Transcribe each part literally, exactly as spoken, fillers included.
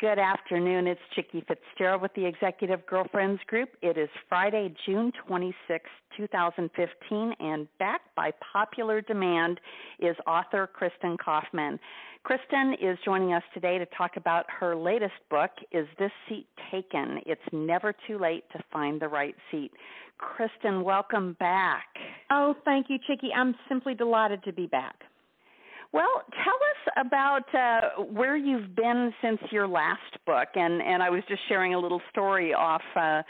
Good afternoon. It's Chickie Fitzgerald with the Executive Girlfriends Group. It is Friday, June twenty-sixth, two thousand fifteen, and back by popular demand is author Kristin Kaufman. Kristin is joining us today to talk about her latest book, Is This Seat Taken? It's Never Too Late to Find the Right Seat. Kristin, welcome back. Oh, thank you, Chickie. I'm simply delighted to be back. Well, tell us about uh, where you've been since your last book, and, and I was just sharing a little story off uh,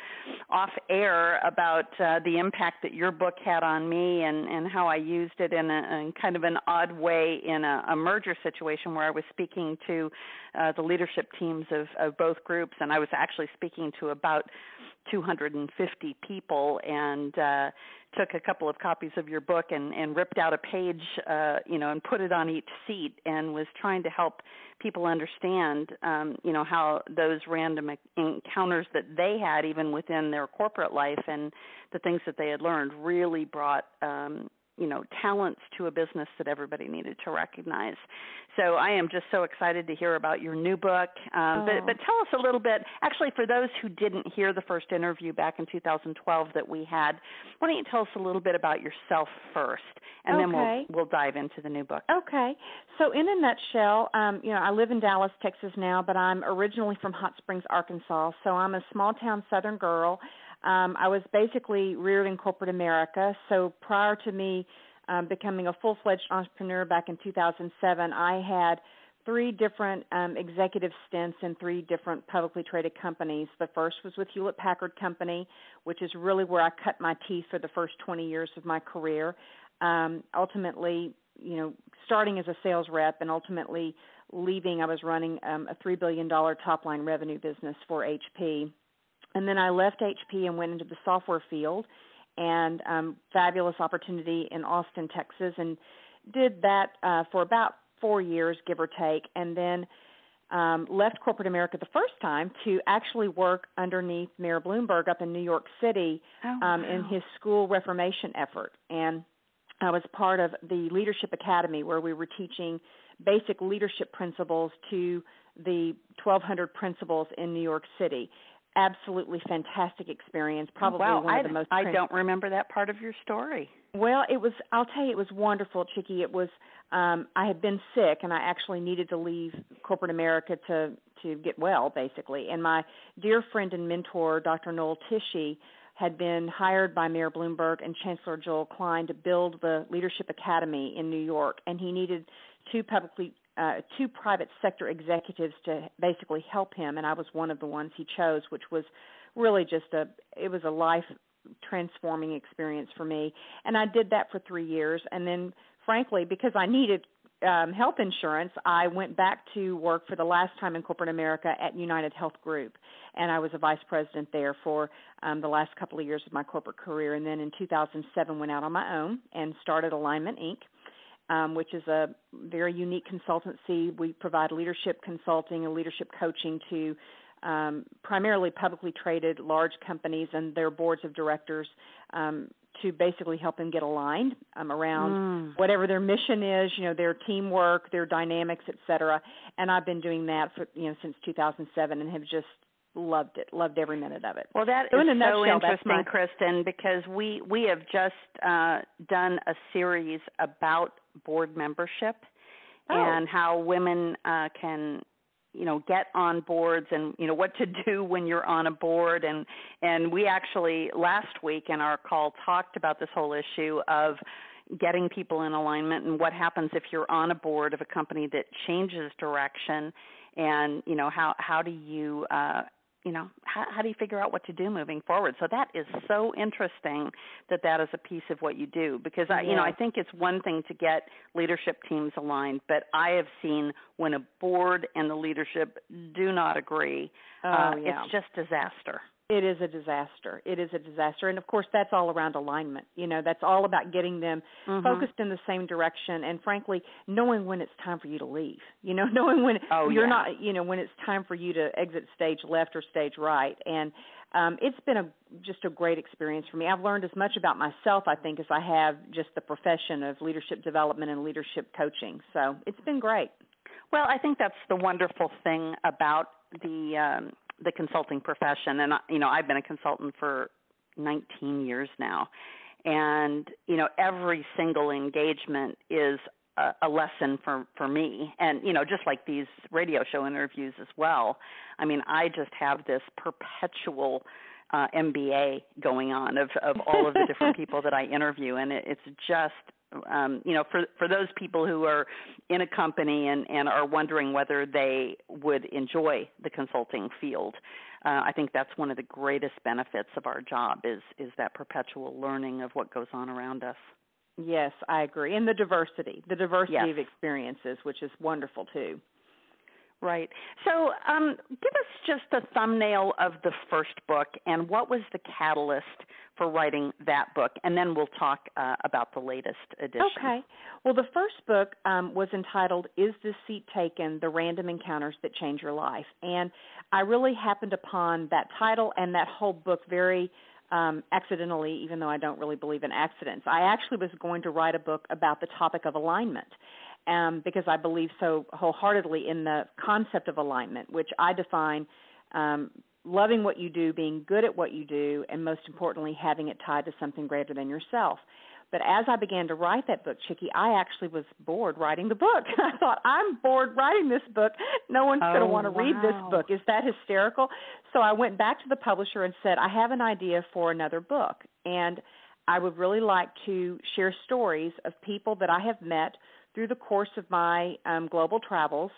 off air about uh, the impact that your book had on me and, and how I used it in, a, in kind of an odd way in a, a merger situation where I was speaking to uh, the leadership teams of, of both groups, and I was actually speaking to about two hundred fifty people, and uh, took a couple of copies of your book and, and ripped out a page, uh, you know, and put it on each seat, and was trying to help people understand, um, you know, how those random encounters that they had, even within their corporate life, and the things that they had learned really brought, um, you know, talents to a business that everybody needed to recognize. So I am just so excited to hear about your new book. Um, oh. but, but tell us a little bit, actually, for those who didn't hear the first interview back in two thousand twelve that we had, why don't you tell us a little bit about yourself first, and okay. then we'll, we'll dive into the new book. Okay. So in a nutshell, um, you know, I live in Dallas, Texas now, but I'm originally from Hot Springs, Arkansas. So I'm a small-town Southern girl. Um, I was basically reared in corporate America, so prior to me um, becoming a full-fledged entrepreneur back in two thousand seven, I had three different um, executive stints in three different publicly traded companies. The first was with Hewlett-Packard Company, which is really where I cut my teeth for the first twenty years of my career, um, ultimately, you know, starting as a sales rep and ultimately leaving. I was running um, a three billion dollars top-line revenue business for H P. And then I left H P and went into the software field, and um, fabulous opportunity in Austin, Texas, and did that uh, for about four years, give or take, and then um, left corporate America the first time to actually work underneath Mayor Bloomberg up in New York City oh, um, wow. in his school reformation effort. And I was part of the Leadership Academy, where we were teaching basic leadership principles to the twelve hundred principals in New York City. Absolutely fantastic experience, probably wow, one of I, the most – I don't remember that part of your story. Well, it was – I'll tell you, it was wonderful, Chickie. It was um, – I had been sick, and I actually needed to leave corporate America to, to get well, basically. And my dear friend and mentor, Doctor Noel Tishy, had been hired by Mayor Bloomberg and Chancellor Joel Klein to build the Leadership Academy in New York, and he needed two publicly – Uh, two private sector executives to basically help him, and I was one of the ones he chose, which was really just a it was a life-transforming experience for me. And I did that for three years, and then, frankly, because I needed um, health insurance, I went back to work for the last time in corporate America at United Health Group, and I was a vice president there for um, the last couple of years of my corporate career. And then in two thousand seven, went out on my own and started Alignment, Incorporated, Um, which is a very unique consultancy. We provide leadership consulting and leadership coaching to um, primarily publicly traded large companies and their boards of directors um, to basically help them get aligned um, around mm. whatever their mission is, you know, their teamwork, their dynamics, et cetera. And I've been doing that for you know since two thousand seven and have just loved it, loved every minute of it. Well, that so is in so interesting, Kristin, because we, we have just uh, done a series about board membership oh. and how women uh, can, you know, get on boards and, you know, what to do when you're on a board. And, and we actually last week in our call talked about this whole issue of getting people in alignment and what happens if you're on a board of a company that changes direction and, you know, how, how do you uh, – you know, how, how do you figure out what to do moving forward? So that is so interesting that that is a piece of what you do, because, I, yeah. you know, I think it's one thing to get leadership teams aligned, but I have seen when a board and the leadership do not agree, oh, uh, yeah. it's just disaster. It is a disaster. It is a disaster. And, of course, that's all around alignment. You know, that's all about getting them mm-hmm. focused in the same direction and, frankly, knowing when it's time for you to leave, you know, knowing when oh, you're yeah. not, you know, when it's time for you to exit stage left or stage right. And um, it's been a just a great experience for me. I've learned as much about myself, I think, as I have just the profession of leadership development and leadership coaching. So it's been great. Well, I think that's the wonderful thing about the um, the consulting profession. And, you know, I've been a consultant for nineteen years now. And, you know, every single engagement is a, a lesson for, for me. And, you know, just like these radio show interviews as well. I mean, I just have this perpetual uh, M B A going on of, of all of the different people that I interview. And it, it's just Um, you know, for for those people who are in a company and, and are wondering whether they would enjoy the consulting field, uh, I think that's one of the greatest benefits of our job is is that perpetual learning of what goes on around us. Yes, I agree. And the diversity, the diversity yes. of experiences, which is wonderful too. Right. So um, give us just a thumbnail of the first book and what was the catalyst for writing that book, and then we'll talk uh, about the latest edition. Okay. Well, the first book um, was entitled, Is This Seat Taken? The Random Encounters That Change Your Life. And I really happened upon that title and that whole book very um, accidentally, even though I don't really believe in accidents. I actually was going to write a book about the topic of alignment. Um, because I believe so wholeheartedly in the concept of alignment, which I define um, loving what you do, being good at what you do, and most importantly, having it tied to something greater than yourself. But as I began to write that book, Chickie, I actually was bored writing the book. I thought, I'm bored writing this book. No one's oh, going to want to wow. read this book. Is that hysterical? So I went back to the publisher and said, I have an idea for another book, and I would really like to share stories of people that I have met through the course of my um, global travels,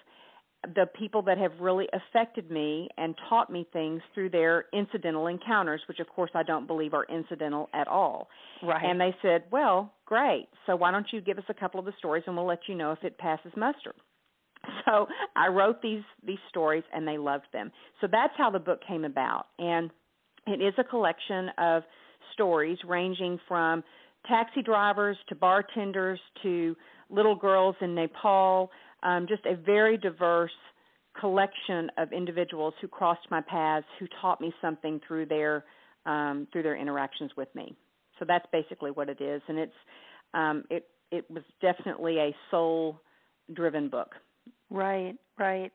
the people that have really affected me and taught me things through their incidental encounters, which, of course, I don't believe are incidental at all. Right. And they said, well, great, so why don't you give us a couple of the stories and we'll let you know if it passes muster. So I wrote these, these stories, and they loved them. So that's how the book came about. And it is a collection of stories ranging from taxi drivers to bartenders to little girls in Nepal, um, just a very diverse collection of individuals who crossed my paths, who taught me something through their um, through their interactions with me. So that's basically what it is, and it's um, it it was definitely a soul-driven book. Right, right.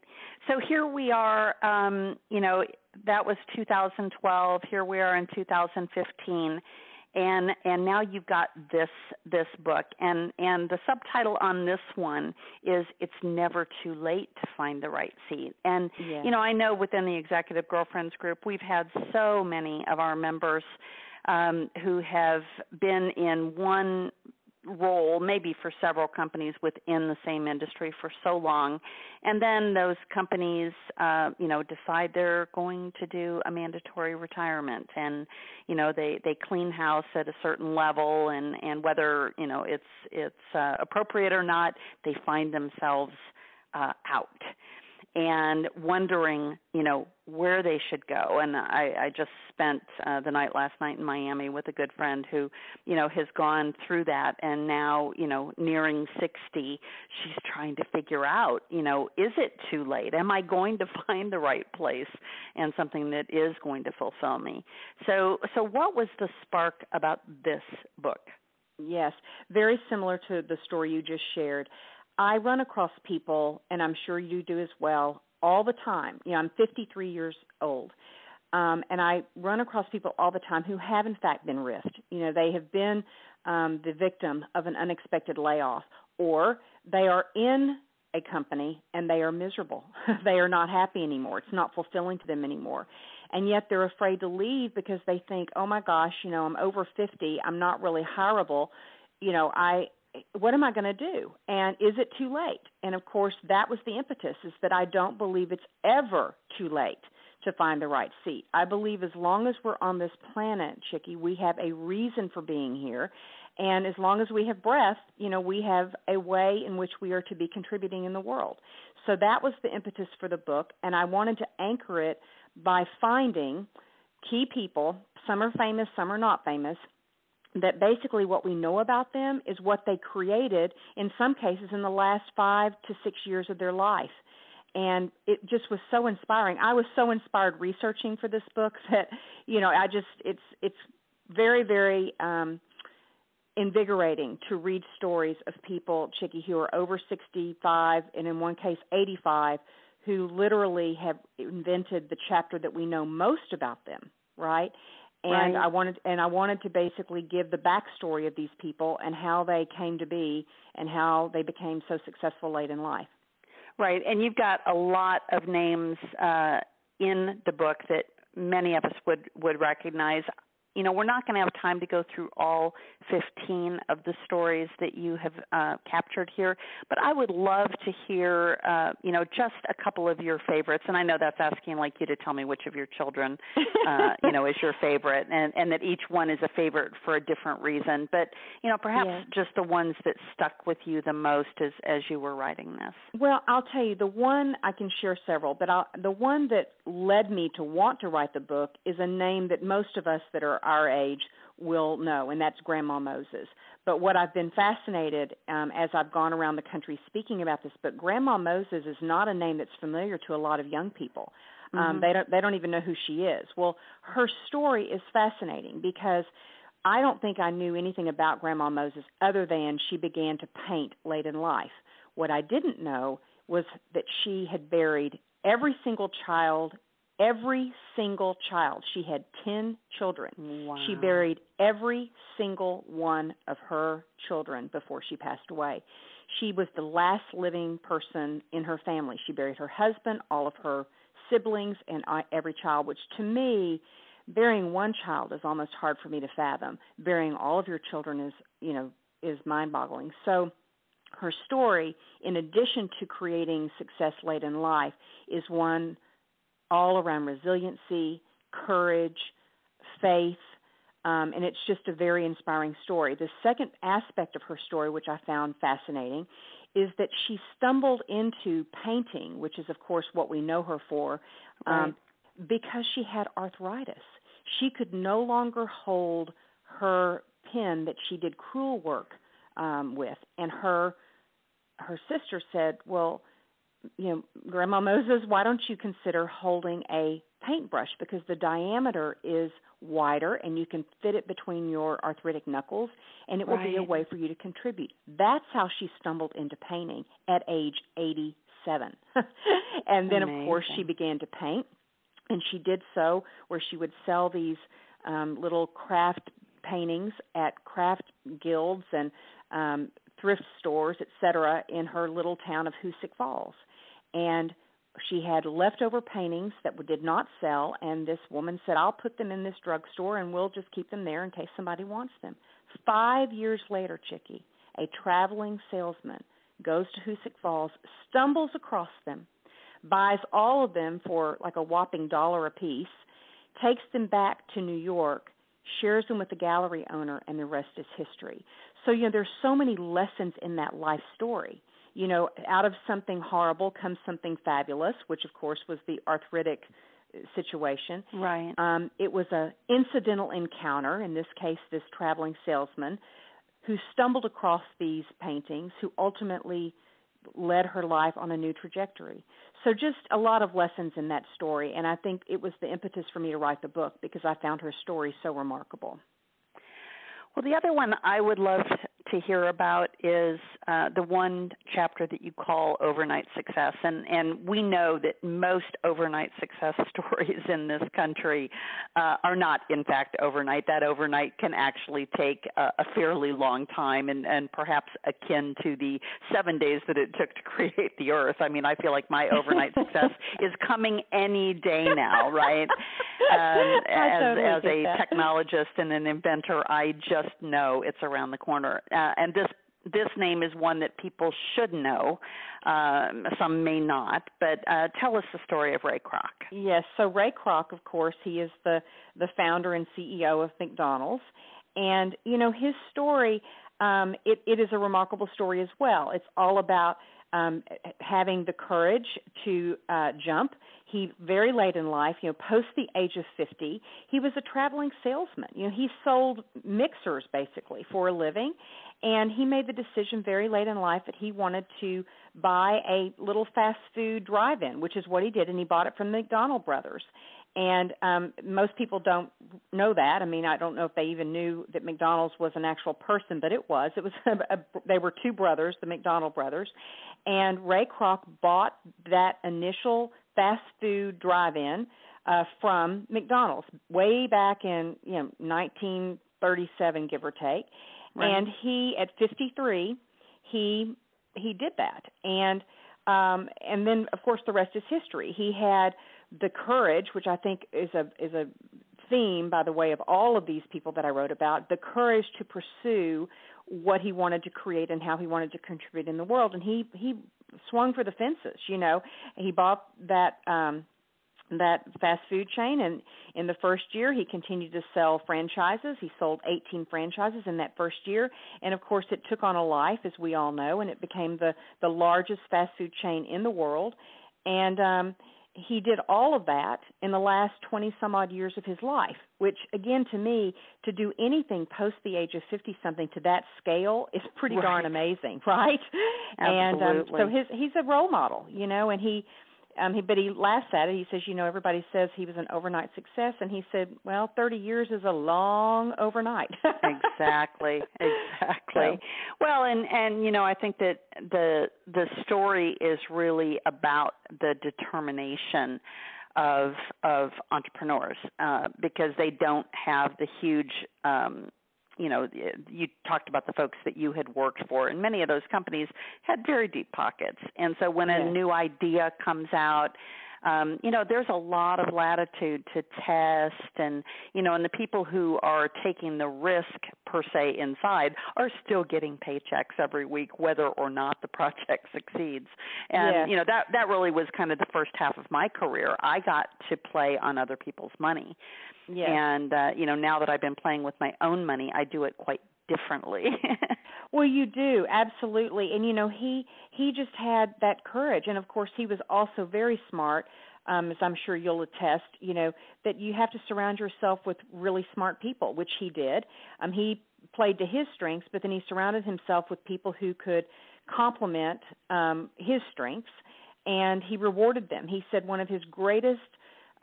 So here we are. Um, you know, that was two thousand twelve. Here we are in two thousand fifteen. And and now you've got this this book, and, and the subtitle on this one is It's Never Too Late to Find the Right Seat. And, yeah. you know, I know within the Executive Girlfriends Group, we've had so many of our members um, who have been in one role, maybe for several companies within the same industry for so long, and then those companies, uh, you know, decide they're going to do a mandatory retirement, and you know, they, they clean house at a certain level, and, and whether you know it's it's uh, appropriate or not, they find themselves uh, out and wondering, you know, where they should go. And I, I just spent uh, the night last night in Miami with a good friend who, you know, has gone through that and now, you know, nearing sixty, she's trying to figure out, you know, is it too late? Am I going to find the right place and something that is going to fulfill me? So, so what was the spark about this book? Yes, very similar to the story you just shared. I run across people, and I'm sure you do as well, all the time. You know, I'm fifty-three years old, um, and I run across people all the time who have, in fact, been riffed. You know, they have been um, the victim of an unexpected layoff, or they are in a company and they are miserable. They are not happy anymore. It's not fulfilling to them anymore. And yet they're afraid to leave because they think, oh, my gosh, you know, I'm over fifty. I'm not really hireable. You know, I – what am I going to do? And is it too late? And, of course, that was the impetus, is that I don't believe it's ever too late to find the right seat. I believe as long as we're on this planet, Chickie, we have a reason for being here. And as long as we have breath, you know, we have a way in which we are to be contributing in the world. So that was the impetus for the book, and I wanted to anchor it by finding key people, some are famous, some are not famous, that basically what we know about them is what they created, in some cases, in the last five to six years of their life. And it just was so inspiring. I was so inspired researching for this book that, you know, I just, it's it's very, very um, invigorating to read stories of people, Chickie, who are over sixty-five, and in one case eighty-five, who literally have invented the chapter that we know most about them, right? And right. I wanted and I wanted to basically give the backstory of these people and how they came to be and how they became so successful late in life. Right, and you've got a lot of names uh, in the book that many of us would, would recognize. You know, we're not going to have time to go through all fifteen of the stories that you have uh, captured here, but I would love to hear, uh, you know, just a couple of your favorites. And I know that's asking like you to tell me which of your children, uh, you know, is your favorite, and, and that each one is a favorite for a different reason. But, you know, perhaps yeah. just the ones that stuck with you the most as, as you were writing this. Well, I'll tell you, the one, I can share several, but I'll, the one that led me to want to write the book is a name that most of us that are our age will know, and that's Grandma Moses. But what I've been fascinated um, as I've gone around the country speaking about this, but Grandma Moses is not a name that's familiar to a lot of young people. Um, mm-hmm. They don't they don't even know who she is. Well, her story is fascinating because I don't think I knew anything about Grandma Moses other than she began to paint late in life. What I didn't know was that she had buried every single child Every single child. She had ten children. Wow. She buried every single one of her children before she passed away. She was the last living person in her family. She buried her husband, all of her siblings, and every child, which to me, burying one child is almost hard for me to fathom. Burying all of your children is, you know, is mind-boggling. So her story, in addition to creating success late in life, is one all around resiliency, courage, faith, um, and it's just a very inspiring story. The second aspect of her story, which I found fascinating, is that she stumbled into painting, which is, of course, what we know her for, um, right. because she had arthritis. She could no longer hold her pen that she did cruel work um, with, and her her sister said, well, you know, Grandma Moses, why don't you consider holding a paintbrush, because the diameter is wider and you can fit it between your arthritic knuckles, and it will right. be a way for you to contribute. That's how she stumbled into painting at age eighty-seven. And then, Amazing. Of course, she began to paint, and she did so where she would sell these um, little craft paintings at craft guilds and um, thrift stores, et cetera, in her little town of Hoosick Falls. And she had leftover paintings that did not sell, and this woman said, I'll put them in this drugstore and we'll just keep them there in case somebody wants them. Five years later, Chickie, a traveling salesman goes to Hoosick Falls, stumbles across them, buys all of them for like a whopping dollar a piece, takes them back to New York, shares them with the gallery owner, and the rest is history. So, you know, there's so many lessons in that life story. You know, out of something horrible comes something fabulous, which, of course, was the arthritic situation. Right. Um, it was an incidental encounter, in this case, this traveling salesman, who stumbled across these paintings, who ultimately led her life on a new trajectory. So just a lot of lessons in that story, and I think it was the impetus for me to write the book because I found her story so remarkable. Well, the other one I would love to hear about is uh, the one chapter that you call Overnight Success, and, and we know that most overnight success stories in this country uh, are not, in fact, overnight. That overnight can actually take uh, a fairly long time, and, and perhaps akin to the seven days that it took to create the earth. I mean, I feel like my overnight success is coming any day now, right? Um, as totally as a that. technologist and an inventor, I just know it's around the corner. Uh, and this this name is one that people should know. Um, some may not, but uh, tell us the story of Ray Kroc. Yes, so Ray Kroc, of course, he is the, the founder and C E O of McDonald's. And, you know, his story, um, it, it is a remarkable story as well. It's all about um, having the courage to uh, jump. He, very late in life, you know, post the age of fifty, he was a traveling salesman. You know, he sold mixers, basically, for a living, and he made the decision very late in life that he wanted to buy a little fast food drive-in, which is what he did, and he bought it from the McDonald brothers. And um, most people don't know that. I mean, I don't know if they even knew that McDonald's was an actual person, but it was. It was a, a, they were two brothers, the McDonald brothers, and Ray Kroc bought that initial fast food drive-in uh, from McDonald's way back in, you know, nineteen thirty-seven, give or take. Right. And he, at fifty-three, he he did that, and um, and then of course the rest is history. He had the courage, which I think is a is a theme, by the way, of all of these people that I wrote about, the courage to pursue what he wanted to create and how he wanted to contribute in the world. And he, he swung for the fences, you know. He bought that um, that fast food chain, and in the first year he continued to sell franchises. He sold eighteen franchises in that first year, and of course it took on a life, as we all know, and it became the, the largest fast food chain in the world. And um, he did all of that in the last twenty-some-odd years of his life, which, again, to me, to do anything post the age of fifty-something to that scale is pretty right. darn amazing, right? Absolutely. And um, so his, he's a role model, you know, and he, um, he – but he laughs at it. He says, you know, everybody says he was an overnight success, and he said, well, thirty years is a long overnight. Exactly, exactly. So, well, and, and, you know, I think that the the story is really about the determination of of entrepreneurs uh, because they don't have the huge, um, you know, you talked about the folks that you had worked for, and many of those companies had very deep pockets. And so when a yeah. new idea comes out, Um, you know, there's a lot of latitude to test, and, you know, and the people who are taking the risk, per se, inside are still getting paychecks every week, whether or not the project succeeds. And, yes. you know, that, that really was kind of the first half of my career. I got to play on other people's money. Yes. And, uh, you know, now that I've been playing with my own money, I do it quite differently. Well, you do, absolutely. And, you know, he he just had that courage. And, of course, he was also very smart, um, as I'm sure you'll attest, you know, that you have to surround yourself with really smart people, which he did. Um, he played to his strengths, but then he surrounded himself with people who could complement um, his strengths, and he rewarded them. He said one of his greatest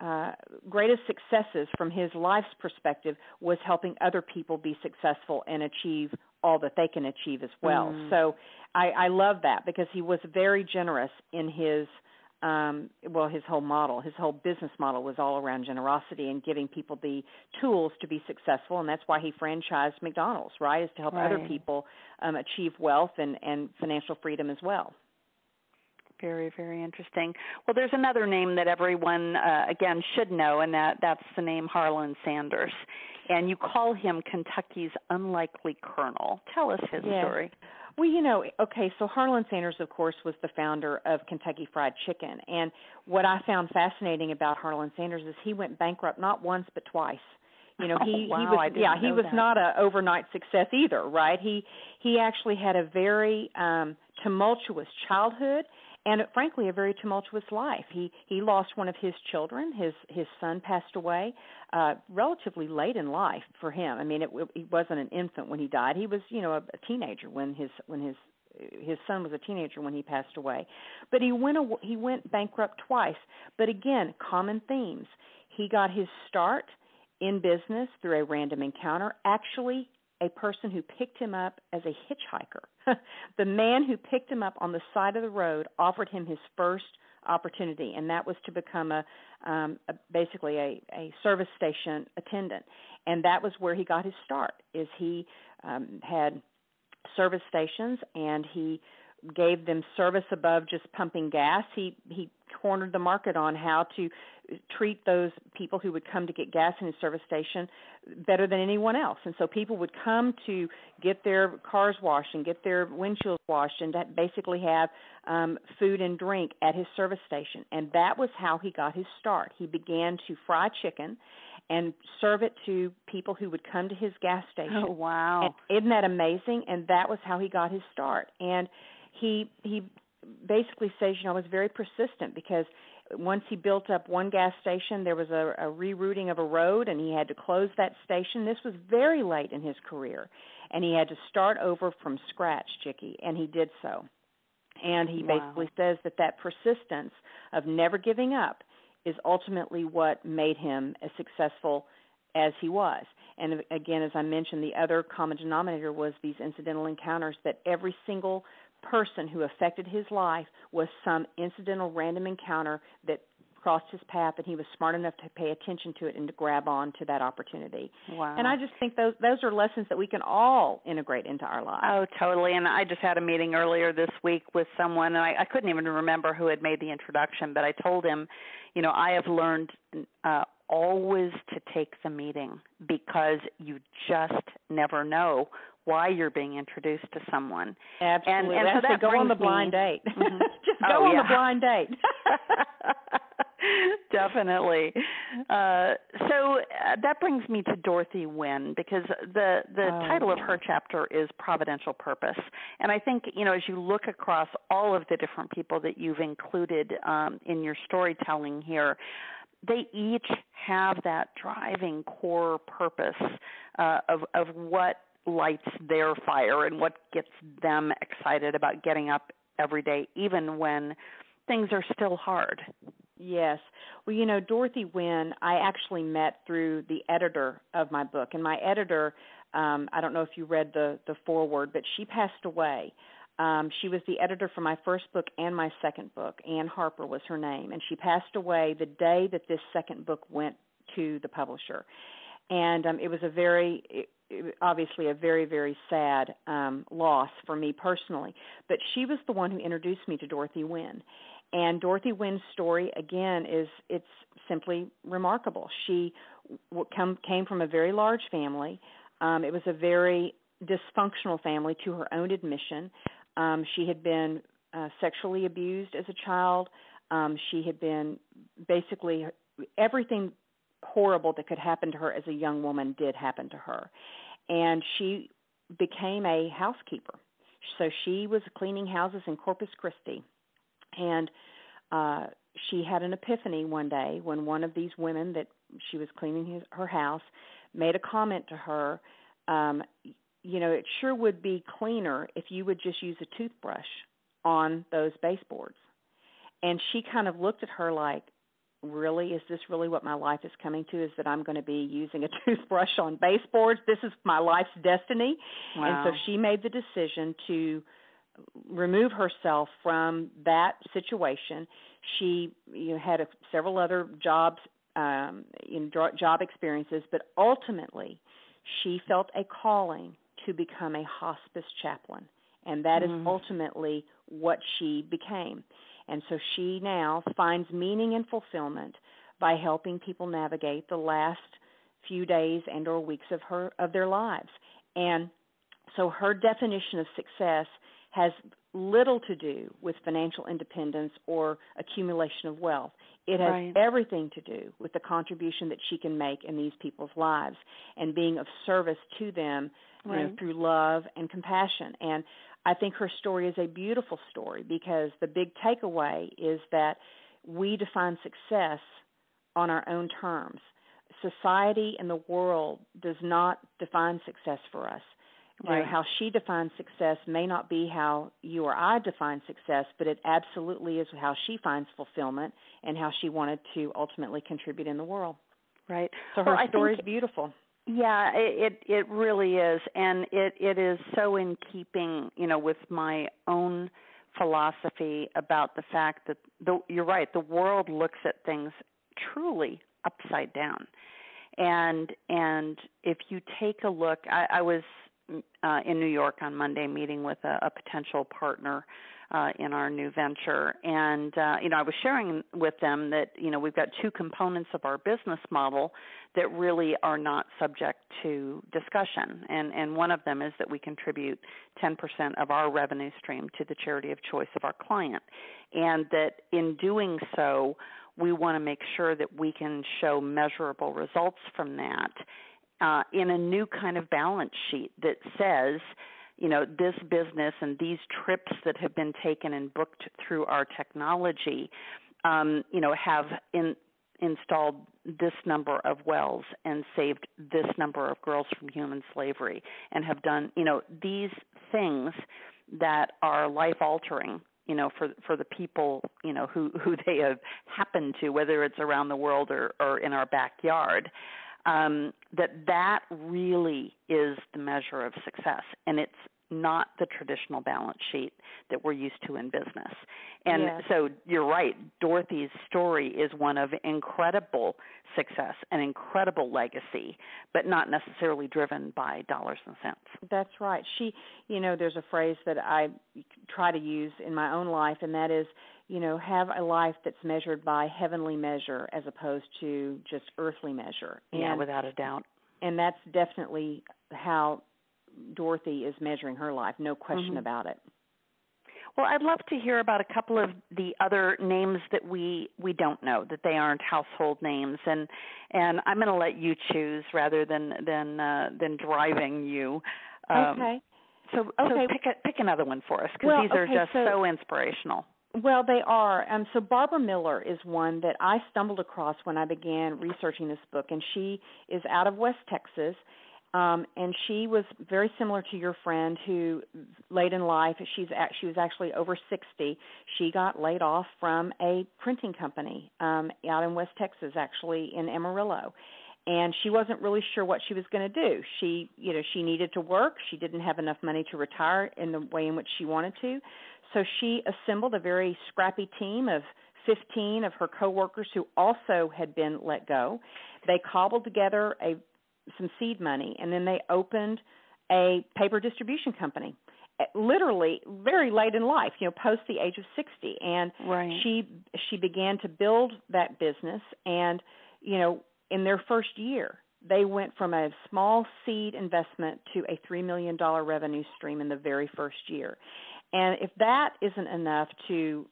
Uh, greatest successes from his life's perspective was helping other people be successful and achieve all that they can achieve as well. Mm. So I, I love that because he was very generous in his, um, well, his whole model, his whole business model was all around generosity and giving people the tools to be successful. And that's why he franchised McDonald's, right, is to help right. other people um, achieve wealth and, and financial freedom as well. Very, very interesting. Well, there's another name that everyone, uh, again, should know, and that, that's the name Harlan Sanders. And you call him Kentucky's unlikely colonel. Tell us his yes. story. Well, you know, okay, so Harlan Sanders, of course, was the founder of Kentucky Fried Chicken. And what I found fascinating about Harlan Sanders is he went bankrupt not once but twice. You know, he, oh, wow, he was, yeah, he was that. not an overnight success either, right? He, he actually had a very um, tumultuous childhood. And frankly, a very tumultuous life. He he lost one of his children. His his son passed away uh, relatively late in life for him. I mean, it, it, he wasn't an infant when he died. He was, you know, a, a teenager when his when his his son was a teenager when he passed away. But he went he went bankrupt twice. But again, common themes. He got his start in business through a random encounter. Actually, a person who picked him up as a hitchhiker. The man who picked him up on the side of the road offered him his first opportunity, and that was to become a, um, a basically a, a service station attendant. And that was where he got his start, is he um, had service stations, and he gave them service above just pumping gas. He he cornered the market on how to treat those people who would come to get gas in his service station better than anyone else. And so people would come to get their cars washed and get their windshields washed and that basically have um, food and drink at his service station. And that was how he got his start. He began to fry chicken and serve it to people who would come to his gas station. Oh, wow. And isn't that amazing? And that was how he got his start. And He he basically says, you know, I was very persistent because once he built up one gas station, there was a, a rerouting of a road, and he had to close that station. This was very late in his career, and he had to start over from scratch, Chickie, and he did so. And he wow. basically says that that persistence of never giving up is ultimately what made him as successful as he was. And again, as I mentioned, the other common denominator was these incidental encounters, that every single person who affected his life was some incidental random encounter that crossed his path, and he was smart enough to pay attention to it and to grab on to that opportunity. Wow. And I just think those those are lessons that we can all integrate into our lives. Oh, totally. And I just had a meeting earlier this week with someone, and I, I couldn't even remember who had made the introduction, but I told him, you know, I have learned uh, always to take the meeting, because you just never know why you're being introduced to someone. Absolutely. And, and so that go on the blind me, date. Mm-hmm. Just go oh, on yeah. the blind date. Definitely. Uh, so uh, that brings me to Dorothy Wynn, because the, the oh, title of her chapter is Providential Purpose. And I think, you know, as you look across all of the different people that you've included um, in your storytelling here, they each have that driving core purpose uh, of, of what lights their fire and what gets them excited about getting up every day, even when things are still hard. Yes. Well, you know, Dorothy Wynn, I actually met through the editor of my book. And my editor, um, I don't know if you read the, the foreword, but she passed away. Um, she was the editor for my first book and my second book. Ann Harper was her name. And she passed away the day that this second book went to the publisher. And um, it was a very... It, obviously a very, very sad um, loss for me personally. But she was the one who introduced me to Dorothy Wynn. And Dorothy Wynn's story, again, is it's simply remarkable. She come, came from a very large family. Um, it was a very dysfunctional family, to her own admission. Um, she had been uh, sexually abused as a child. Um, she had been basically everything horrible that could happen to her as a young woman did happen to her. And she became a housekeeper. So she was cleaning houses in Corpus Christi. And uh, she had an epiphany one day when one of these women that she was cleaning his, her house made a comment to her, um, you know, it sure would be cleaner if you would just use a toothbrush on those baseboards. And she kind of looked at her like, really, is this really what my life is coming to, is that I'm going to be using a toothbrush on baseboards? This is my life's destiny. Wow. And so she made the decision to remove herself from that situation. She you know, had a, several other jobs, um, in job experiences, but ultimately she felt a calling to become a hospice chaplain, and that mm. is ultimately what she became. And so she now finds meaning and fulfillment by helping people navigate the last few days and or weeks of her of their lives. And so her definition of success has little to do with financial independence or accumulation of wealth. It has right. everything to do with the contribution that she can make in these people's lives and being of service to them right. you know, through love and compassion. And I think her story is a beautiful story, because the big takeaway is that we define success on our own terms. Society and the world does not define success for us. Right. You know, how she defines success may not be how you or I define success, but it absolutely is how she finds fulfillment and how she wanted to ultimately contribute in the world. Right. So her well, story think- is beautiful. Yeah, it it really is, and it, it is so in keeping, you know, with my own philosophy about the fact that, the, you're right, the world looks at things truly upside down, and and if you take a look, I, I was uh, in New York on Monday meeting with a, a potential partner uh, in our new venture, and, uh, you know, I was sharing with them that, you know, we've got two components of our business model that really are not subject to discussion. And, and one of them is that we contribute ten percent of our revenue stream to the charity of choice of our client. And that in doing so, we want to make sure that we can show measurable results from that uh, in a new kind of balance sheet that says, you know, this business and these trips that have been taken and booked through our technology um, you know, have in, installed this number of wells and saved this number of girls from human slavery, and have done, you know, these things that are life-altering, you know, for for the people, you know, who, who they have happened to, whether it's around the world or, or in our backyard, um, that that really is the measure of success. And it's not the traditional balance sheet that we're used to in business. And yes. So you're right, Dorothy's story is one of incredible success, an incredible legacy, but not necessarily driven by dollars and cents. That's right. She, you know, there's a phrase that I try to use in my own life, and that is, you know, have a life that's measured by heavenly measure as opposed to just earthly measure. And, yeah, without a doubt. And that's definitely how Dorothy is measuring her life, no question mm-hmm. about it. Well, I'd love to hear about a couple of the other names that we, we don't know, that they aren't household names, and and I'm going to let you choose rather than than uh, than driving you. Um, okay. So, okay. so pick a, pick another one for us, because well, these are okay, just so, so inspirational. Well, they are. Um, so Barbara Miller is one that I stumbled across when I began researching this book, and she is out of West Texas. Um, and she was very similar to your friend who, late in life, she's at, she was actually over sixty. She got laid off from a printing company um, out in West Texas, actually in Amarillo, and she wasn't really sure what she was going to do. She, you know, she needed to work. She didn't have enough money to retire in the way in which she wanted to, so she assembled a very scrappy team of fifteen of her coworkers who also had been let go. They cobbled together a some seed money, and then they opened a paper distribution company, literally very late in life, you know, post the age of sixty. And right. she she began to build that business, and, you know, in their first year, they went from a small seed investment to a three million dollars revenue stream in the very first year. And if that isn't enough to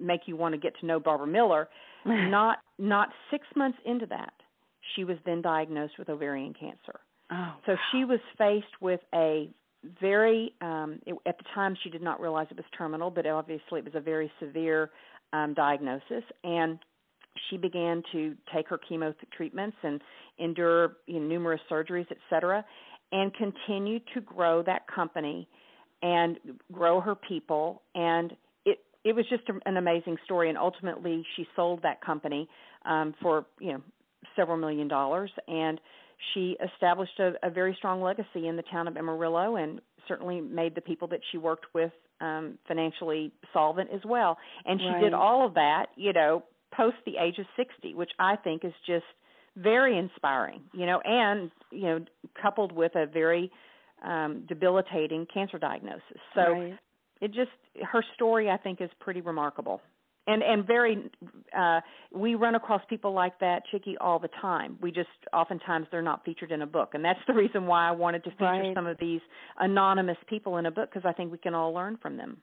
make you want to get to know Barbara Miller, not not six months into that, she was then diagnosed with ovarian cancer. Oh, so wow. She was faced with a very, um, it, at the time she did not realize it was terminal, but obviously it was a very severe um, diagnosis. And she began to take her chemo treatments and endure, you know, numerous surgeries, et cetera, and continued to grow that company and grow her people. And it, it was just an amazing story. And ultimately she sold that company um, for, you know, several million dollars, and she established a, a very strong legacy in the town of Amarillo, and certainly made the people that she worked with um, financially solvent as well. And she right. did all of that, you know, post the age of sixty, which I think is just very inspiring, you know, and, you know, coupled with a very um, debilitating cancer diagnosis. So right. it just, her story, I think, is pretty remarkable. And and very, uh, we run across people like that, Chickie, all the time. We just, oftentimes they're not featured in a book. And that's the reason why I wanted to feature right. some of these anonymous people in a book, because I think we can all learn from them.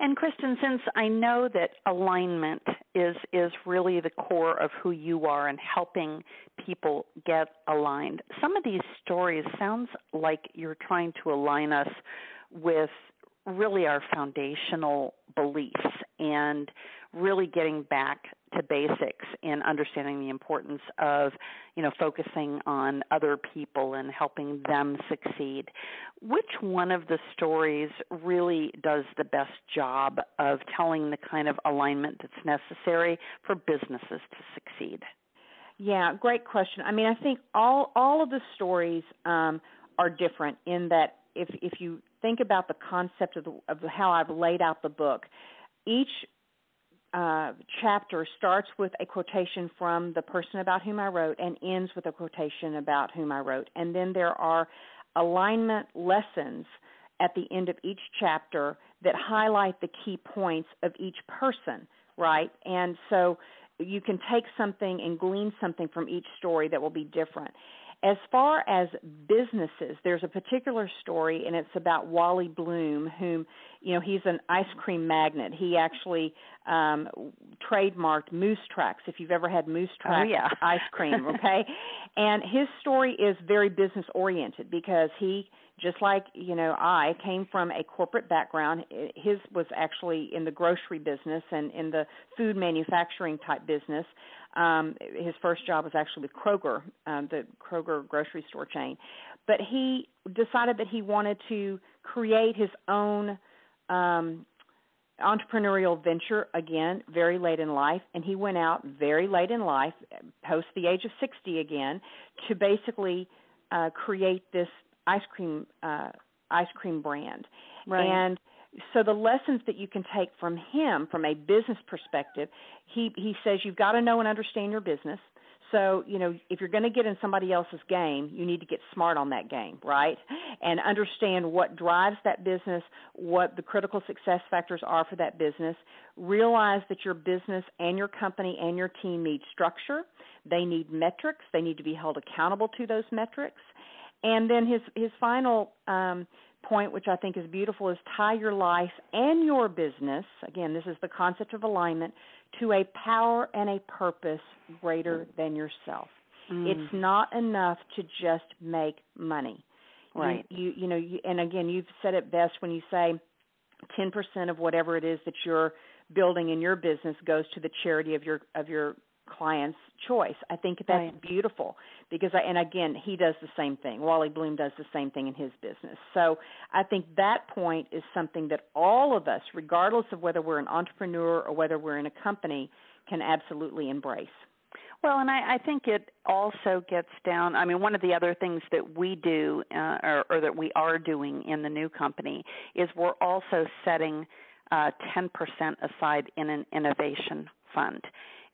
And Kristin, since I know that alignment is, is really the core of who you are and helping people get aligned, some of these stories sounds like you're trying to align us with really our foundational beliefs and really getting back to basics and understanding the importance of, you know, focusing on other people and helping them succeed. Which one of the stories really does the best job of telling the kind of alignment that's necessary for businesses to succeed? Yeah, great question. I mean, I think all, all of the stories um, are different in that if, if you think about the concept of, the, of how I've laid out the book, each uh, chapter starts with a quotation from the person about whom I wrote and ends with a quotation about whom I wrote. And then there are alignment lessons at the end of each chapter that highlight the key points of each person, right? And so you can take something and glean something from each story that will be different. As far as businesses, there's a particular story, and it's about Wally Bloom, whom, you know, he's an ice cream magnet. He actually um, trademarked Moose Tracks, if you've ever had Moose Tracks oh, yeah. ice cream, okay? And his story is very business-oriented because he, just like, you know, I came from a corporate background. His was actually in the grocery business and in the food manufacturing type business. Um, his first job was actually with Kroger, um, the Kroger grocery store chain. But he decided that he wanted to create his own um, entrepreneurial venture, again, very late in life. And he went out very late in life, post the age of sixty again, to basically uh, create this ice cream uh, ice cream brand. Right. And so the lessons that you can take from him from a business perspective, he, he says you've got to know and understand your business. So, you know, if you're going to get in somebody else's game, you need to get smart on that game, right? And understand what drives that business, what the critical success factors are for that business. Realize that your business and your company and your team need structure. They need metrics. They need to be held accountable to those metrics. And then his, his final um, point, which I think is beautiful, is tie your life and your business, again, this is the concept of alignment, to a power and a purpose greater than yourself. Mm. It's not enough to just make money. Right. You, you, you know, you, and again, you've said it best when you say ten percent of whatever it is that you're building in your business goes to the charity of your of your client's choice. I think that's right. beautiful because, I, and again, he does the same thing. Wally Bloom does the same thing in his business. So I think that point is something that all of us, regardless of whether we're an entrepreneur or whether we're in a company, can absolutely embrace. Well, and I, I think it also gets down, I mean, one of the other things that we do uh, or, or that we are doing in the new company is we're also setting uh, ten percent aside in an innovation fund.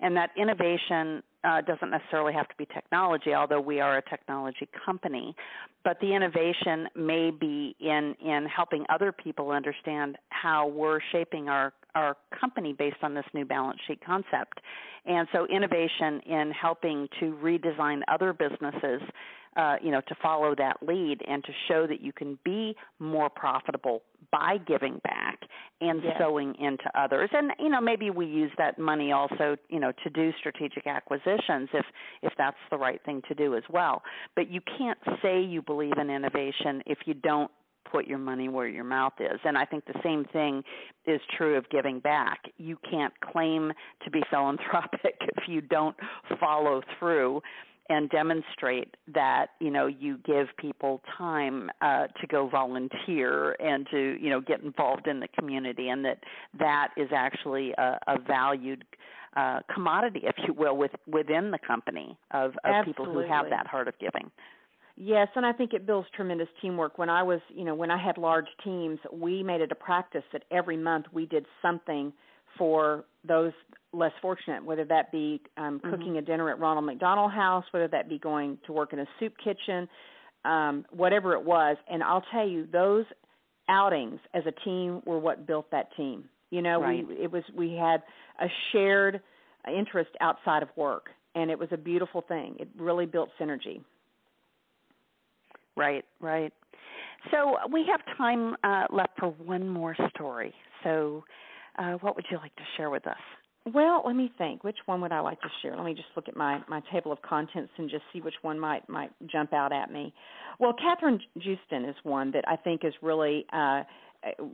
And that innovation uh, doesn't necessarily have to be technology, although we are a technology company. But the innovation may be in, in helping other people understand how we're shaping our, our company based on this new balance sheet concept. And so innovation in helping to redesign other businesses, uh, you know, to follow that lead and to show that you can be more profitable by giving back and yes. sowing into others. And, you know, maybe we use that money also, you know, to do strategic acquisitions if, if that's the right thing to do as well. But you can't say you believe in innovation if you don't put your money where your mouth is. And I think the same thing is true of giving back. You can't claim to be philanthropic if you don't follow through and demonstrate that, you know, you give people time uh, to go volunteer and to, you know, get involved in the community, and that that is actually a, a valued uh, commodity, if you will, with, within the company of, of people who have that heart of giving. Yes, and I think it builds tremendous teamwork. When I was, you know, when I had large teams, we made it a practice that every month we did something for those less fortunate, whether that be um, cooking mm-hmm. a dinner at Ronald McDonald House, whether that be going to work in a soup kitchen, um, whatever it was. And I'll tell you, those outings as a team were what built that team. You know, right. we it was we had a shared interest outside of work, and it was a beautiful thing. It really built synergy. Right, right. So we have time uh, left for one more story. So uh, what would you like to share with us? Well, let me think. Which one would I like to share? Let me just look at my, my table of contents and just see which one might might jump out at me. Well, Catherine Joosten is one that I think is really uh,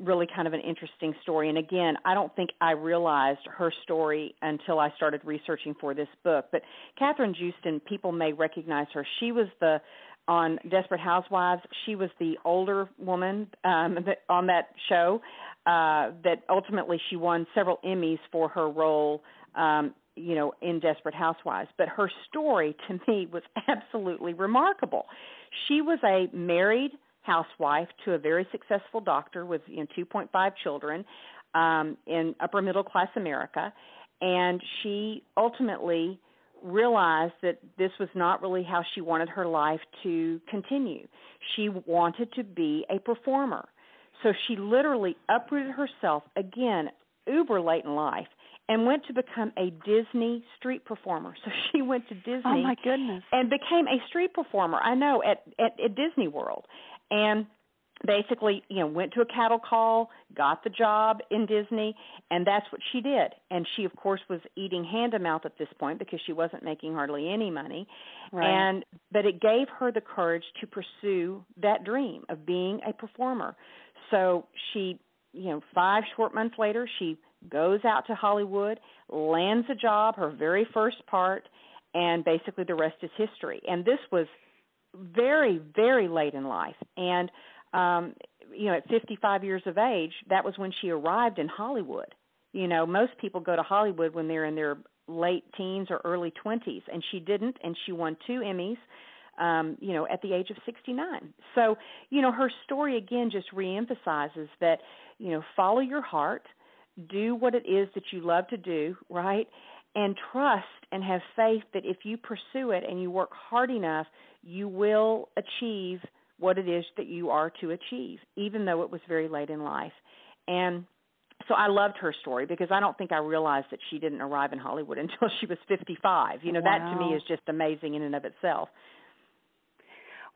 really kind of an interesting story. And again, I don't think I realized her story until I started researching for this book. But Catherine Joosten, people may recognize her. She was the on Desperate Housewives. She was the older woman um, on that show uh, that ultimately she won several Emmys for her role, um, you know, in Desperate Housewives. But her story to me was absolutely remarkable. She was a married housewife to a very successful doctor with you know, two point five children um, in upper middle class America, and she ultimately realized that this was not really how she wanted her life to continue. She wanted to be a performer. So she literally uprooted herself, again, uber late in life, and went to become a Disney street performer. So she went to Disney. Oh, my goodness. And became a street performer, I know, at, at, at Disney World. And basically, you know, went to a cattle call, got the job in Disney, and that's what she did. And she, of course, was eating hand-to-mouth at this point because she wasn't making hardly any money. Right. And but it gave her the courage to pursue that dream of being a performer. So she, you know, five short months later, she goes out to Hollywood, lands a job, her very first part, and basically the rest is history. And this was very, very late in life. And, um, you know, at fifty-five years of age, that was when she arrived in Hollywood. You know, most people go to Hollywood when they're in their late teens or early twenties, and she didn't, and she won two Emmys, um, you know, at the age of sixty-nine. So, you know, her story, again, just reemphasizes that, you know, follow your heart, do what it is that you love to do, right? And trust and have faith that if you pursue it and you work hard enough, you will achieve what it is that you are to achieve, even though it was very late in life. And so I loved her story because I don't think I realized that she didn't arrive in Hollywood until she was fifty-five. You know, wow. That to me is just amazing in and of itself.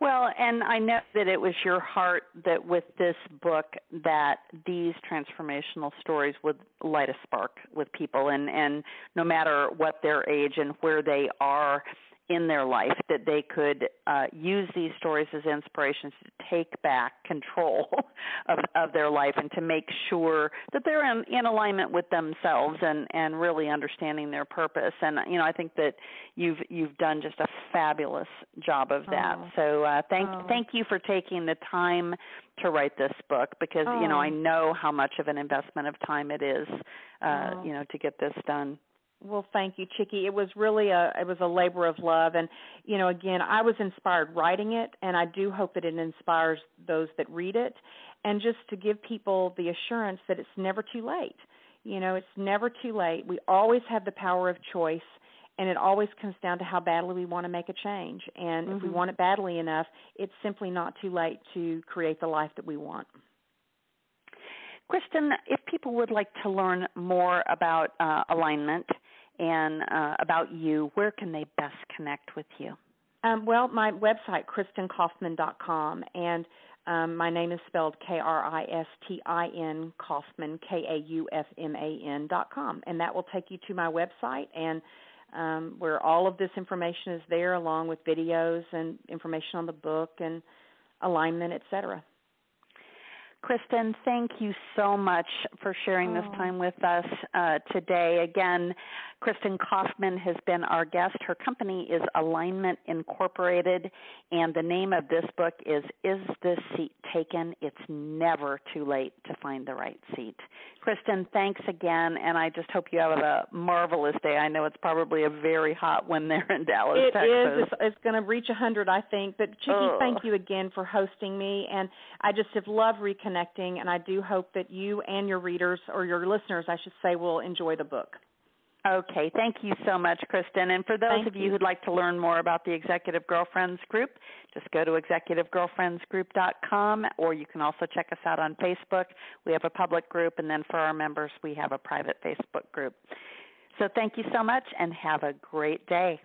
Well, and I know that it was your heart that with this book that these transformational stories would light a spark with people, and, and no matter what their age and where they are in their life, that they could uh, use these stories as inspirations to take back control of, of their life and to make sure that they're in, in alignment with themselves and, and really understanding their purpose. And, you know, I think that you've you've done just a fabulous job of that. Oh. So uh, thank, oh. thank you for taking the time to write this book because, oh. you know, I know how much of an investment of time it is, uh, oh. you know, to get this done. Well, thank you, Chickie. It was really a it was a labor of love, and you know, again, I was inspired writing it, and I do hope that it inspires those that read it, and just to give people the assurance that it's never too late. You know, it's never too late. We always have the power of choice, and it always comes down to how badly we want to make a change. And mm-hmm. if we want it badly enough, it's simply not too late to create the life that we want. Kristin, if people would like to learn more about uh, Alignment and uh, about you, where can they best connect with you? Um, well, my website, kristin kaufman dot com, and um, my name is spelled K R I S T I N, Kaufman, K A U F M A N dot com, and that will take you to my website, and um, where all of this information is there, along with videos and information on the book and Alignment, et cetera. Kristin, thank you so much for sharing this time with us uh, today. Again, Kristin Kaufman has been our guest. Her company is Alignment, Incorporated, and the name of this book is Is This Seat Taken? It's Never Too Late to Find the Right Seat. Kristin, thanks again, and I just hope you have a marvelous day. I know it's probably a very hot one there in Dallas, it Texas. It is. It's, it's going to reach one hundred, I think. But, Chickie, oh. thank you again for hosting me, and I just have loved reconnecting. Connecting, and I do hope that you and your readers, or your listeners, I should say, will enjoy the book. Okay. Thank you so much, Kristin. And for those Thank of you, you who'd like to learn more about the Executive Girlfriends Group, just go to executive girlfriends group dot com, or you can also check us out on Facebook. We have a public group, and then for our members, we have a private Facebook group. So thank you so much, and have a great day.